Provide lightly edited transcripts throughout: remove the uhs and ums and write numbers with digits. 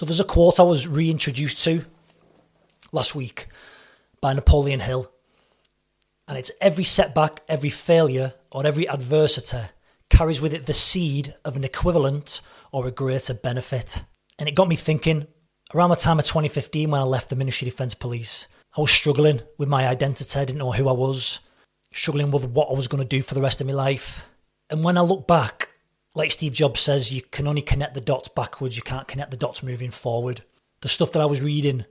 So there's a quote I was reintroduced to last week by Napoleon Hill, and it's, every setback, every failure, or every adversity carries with it the seed of an equivalent or a greater benefit. And it got me thinking, around the time of 2015 when I left the Ministry of Defence Police, I was struggling with my identity. I didn't know who I was, struggling with what I was going to do for the rest of my life. And when I look back, like Steve Jobs says, you can only connect the dots backwards, you can't connect the dots moving forward. The stuff that I was reading,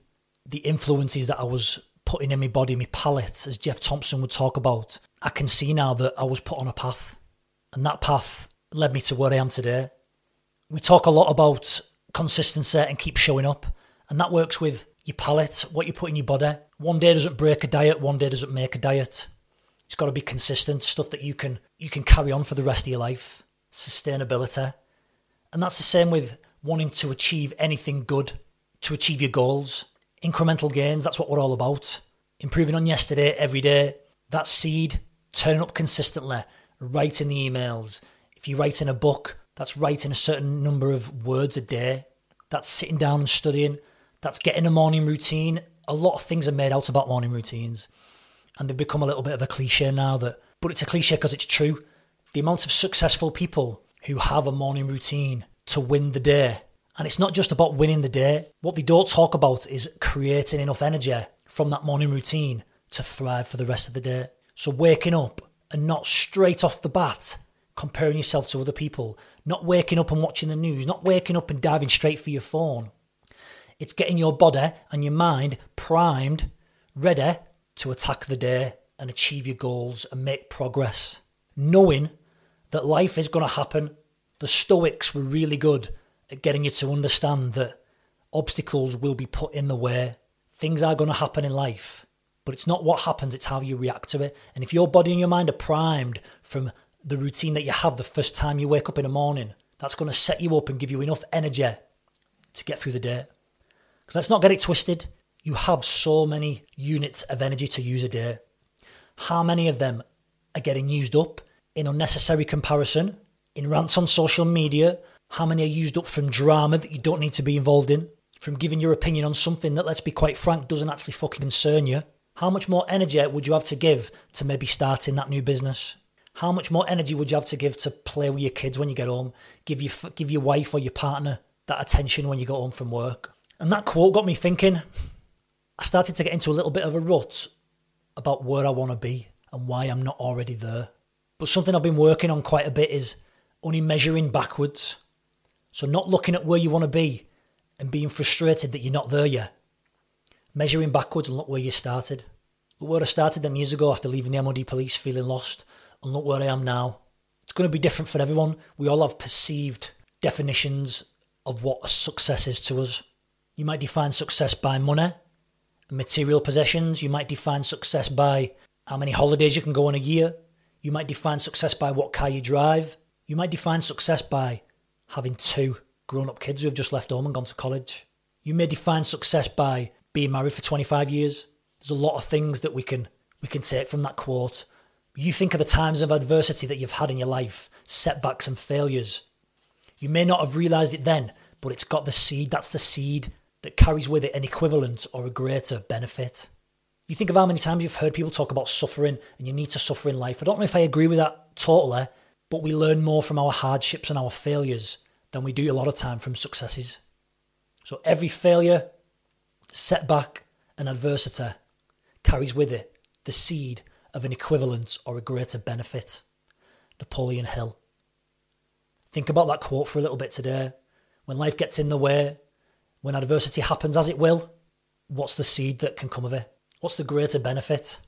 the influences that I was putting in my body, my palate, as Jeff Thompson would talk about, I can see now that I was put on a path. And that path led me to where I am today. We talk a lot about consistency and keep showing up. And that works with your palate, what you put in your body. One day doesn't break a diet, one day doesn't make a diet. It's got to be consistent, stuff that you can carry on for the rest of your life. Sustainability. And that's the same with wanting to achieve anything good, to achieve your goals. Incremental gains, that's what we're all about. Improving on yesterday, every day. That seed, turn up consistently, writing the emails. If you're writing a book, that's writing a certain number of words a day. That's sitting down and studying. That's getting a morning routine. A lot of things are made out about morning routines. And they've become a little bit of a cliche now, but it's a cliche because it's true. The amount of successful people who have a morning routine to win the day. And it's not just about winning the day. What they don't talk about is creating enough energy from that morning routine to thrive for the rest of the day. So waking up and not straight off the bat comparing yourself to other people. Not waking up and watching the news. Not waking up and diving straight for your phone. It's getting your body and your mind primed, ready to attack the day and achieve your goals and make progress. Knowing that life is going to happen. The Stoics were really good at getting you to understand that obstacles will be put in the way. Things are going to happen in life, but it's not what happens, it's how you react to it. And if your body and your mind are primed from the routine that you have the first time you wake up in the morning, that's going to set you up and give you enough energy to get through the day. Because let's not get it twisted. You have so many units of energy to use a day. How many of them are getting used up in unnecessary comparison, in rants on social media? How many are used up from drama that you don't need to be involved in? From giving your opinion on something that, let's be quite frank, doesn't actually fucking concern you? How much more energy would you have to give to maybe starting that new business? How much more energy would you have to give to play with your kids when you get home? Give your wife or your partner that attention when you go home from work? And that quote got me thinking. I started to get into a little bit of a rut about where I want to be and why I'm not already there. But something I've been working on quite a bit is only measuring backwards. So not looking at where you want to be and being frustrated that you're not there yet. Measuring backwards and look where you started. Look where I started them years ago after leaving the MOD police, feeling lost. And look where I am now. It's going to be different for everyone. We all have perceived definitions of what success is to us. You might define success by money and material possessions. You might define success by how many holidays you can go on a year. You might define success by what car you drive. You might define success by having 2 grown-up kids who have just left home and gone to college. You may define success by being married for 25 years. There's a lot of things that we can take from that quote. You think of the times of adversity that you've had in your life, setbacks and failures. You may not have realised it then, but it's got the seed. That's the seed that carries with it an equivalent or a greater benefit. You think of how many times you've heard people talk about suffering and you need to suffer in life. I don't know if I agree with that totally, but we learn more from our hardships and our failures than we do a lot of time from successes. So every failure, setback and adversity carries with it the seed of an equivalent or a greater benefit. Napoleon Hill. Think about that quote for a little bit today. When life gets in the way, when adversity happens, as it will, what's the seed that can come of it? What's the greater benefit?